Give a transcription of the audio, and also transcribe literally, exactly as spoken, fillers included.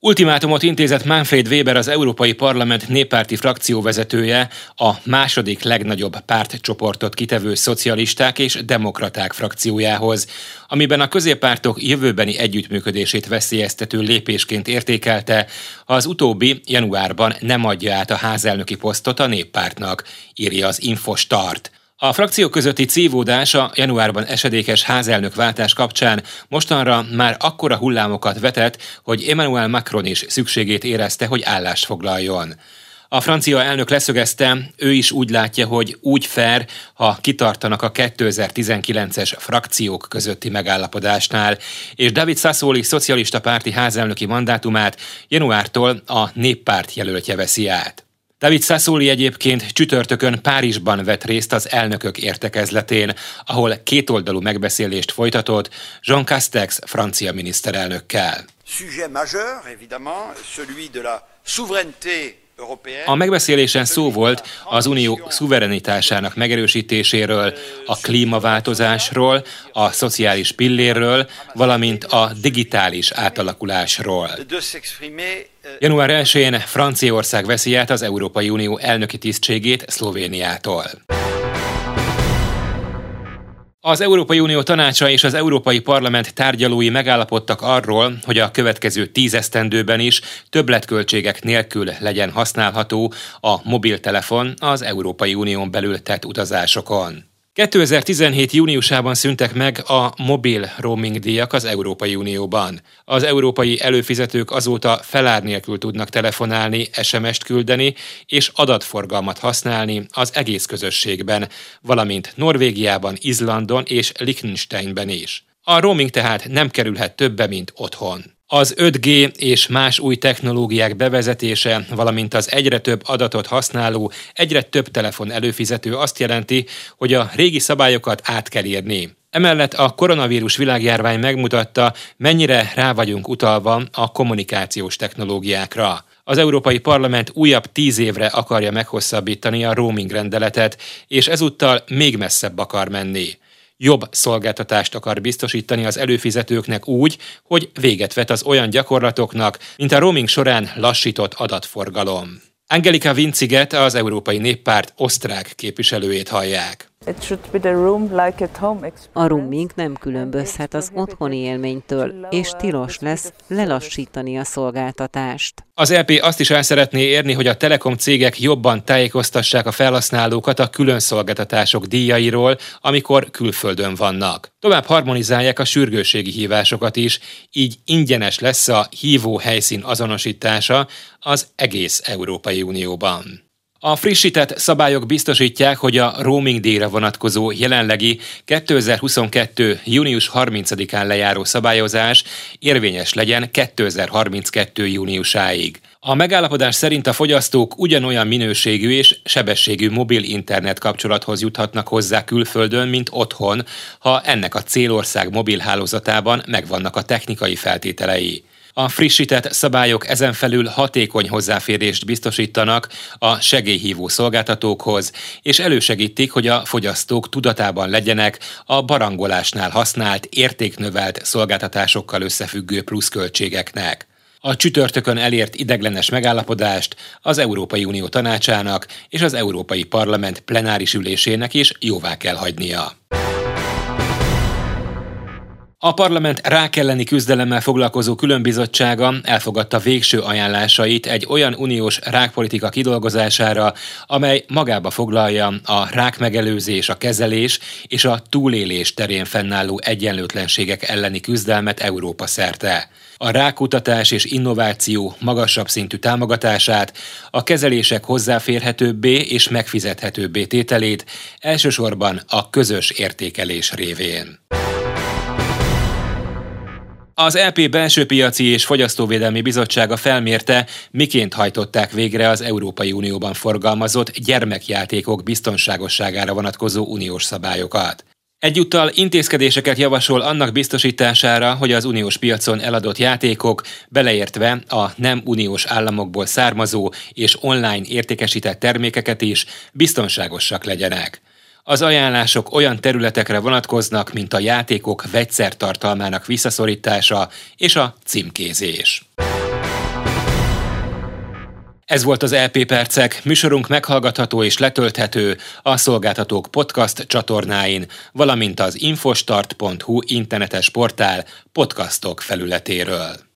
Ultimátumot intézett Manfred Weber, az Európai Parlament néppárti frakcióvezetője, a második legnagyobb pártcsoportot kitevő szocialisták és demokraták frakciójához, amiben a középpártok jövőbeni együttműködését veszélyeztető lépésként értékelte, ha az utóbbi januárban nem adja át a házelnöki posztot a néppártnak, írja az Infostart. A frakciók közötti cívódás a januárban esedékes házelnökváltás kapcsán mostanra már akkora hullámokat vetett, hogy Emmanuel Macron is szükségét érezte, hogy állást foglaljon. A francia elnök leszögezte, ő is úgy látja, hogy úgy fair, ha kitartanak a kétezer-tizenkilences frakciók közötti megállapodásnál, és David Sassoli szocialista párti házelnöki mandátumát januártól a néppárt jelöltje veszi át. David Sassoli egyébként csütörtökön Párizsban vett részt az elnökök értekezletén, ahol kétoldalú megbeszélést folytatott Jean Castex francia miniszterelnökkel. A megbeszélésen szó volt az unió szuverenitásának megerősítéséről, a klímaváltozásról, a szociális pillérről, valamint a digitális átalakulásról. január elsején Franciaország veszi át az Európai Unió elnöki tisztségét Szlovéniától. Az Európai Unió tanácsa és az Európai Parlament tárgyalói megállapodtak arról, hogy a következő tíz esztendőben is többletköltségek nélkül legyen használható a mobiltelefon az Európai Unión belül tett utazásokon. kétezer-tizenhét júniusában szűntek meg a mobil roaming díjak az Európai Unióban. Az európai előfizetők azóta felár nélkül tudnak telefonálni, es em est küldeni és adatforgalmat használni az egész közösségben, valamint Norvégiában, Izlandon és Liechtensteinben is. A roaming tehát nem kerülhet többe, mint otthon. Az öt G és más új technológiák bevezetése, valamint az egyre több adatot használó, egyre több telefon előfizető azt jelenti, hogy a régi szabályokat át kell írni. Emellett a koronavírus világjárvány megmutatta, mennyire rá vagyunk utalva a kommunikációs technológiákra. Az Európai Parlament újabb tíz évre akarja meghosszabbítani a roaming rendeletet, és ezúttal még messzebb akar menni. Jobb szolgáltatást akar biztosítani az előfizetőknek úgy, hogy véget vet az olyan gyakorlatoknak, mint a roaming során lassított adatforgalom. Angelika Vinciguerrát, az Európai Néppárt osztrák képviselőjét hallják. A roaming nem különbözhet az otthoni élménytől, és tilos lesz lelassítani a szolgáltatást. Az é pé azt is el szeretné érni, hogy a telekom cégek jobban tájékoztassák a felhasználókat a külön szolgáltatások díjairól, amikor külföldön vannak. Tovább harmonizálják a sürgősségi hívásokat is, így ingyenes lesz a hívó helyszín azonosítása az egész Európai Unióban. A frissített szabályok biztosítják, hogy a roaming díjra vonatkozó jelenlegi kétezer-huszonkettő. június harmincadikán lejáró szabályozás érvényes legyen kétezer-harminckettő. júniusáig. A megállapodás szerint a fogyasztók ugyanolyan minőségű és sebességű mobil internet kapcsolathoz juthatnak hozzá külföldön, mint otthon, ha ennek a célország mobilhálózatában megvannak a technikai feltételei. A frissített szabályok ezen felül hatékony hozzáférést biztosítanak a segélyhívó szolgáltatókhoz, és elősegítik, hogy a fogyasztók tudatában legyenek a barangolásnál használt, értéknövelt szolgáltatásokkal összefüggő pluszköltségeknek. A csütörtökön elért ideiglenes megállapodást az Európai Unió tanácsának és az Európai Parlament plenáris ülésének is jóvá kell hagynia. A parlament rák elleni küzdelemmel foglalkozó különbizottsága elfogadta végső ajánlásait egy olyan uniós rákpolitika kidolgozására, amely magába foglalja a rákmegelőzés, a kezelés és a túlélés terén fennálló egyenlőtlenségek elleni küzdelmet Európa szerte. A rákkutatás és innováció magasabb szintű támogatását, a kezelések hozzáférhetőbbé és megfizethetőbbé tételét, elsősorban a közös értékelés révén. Az é pé Belső Piaci és Fogyasztóvédelmi Bizottsága felmérte, miként hajtották végre az Európai Unióban forgalmazott gyermekjátékok biztonságosságára vonatkozó uniós szabályokat. Egyúttal intézkedéseket javasol annak biztosítására, hogy az uniós piacon eladott játékok, beleértve a nem uniós államokból származó és online értékesített termékeket is biztonságosak legyenek. Az ajánlások olyan területekre vonatkoznak, mint a játékok vegyszertartalmának visszaszorítása és a címkézés. Ez volt az é pé Percek, műsorunk meghallgatható és letölthető a Szolgáltatók Podcast csatornáin, valamint az infostart pont hu internetes portál podcastok felületéről.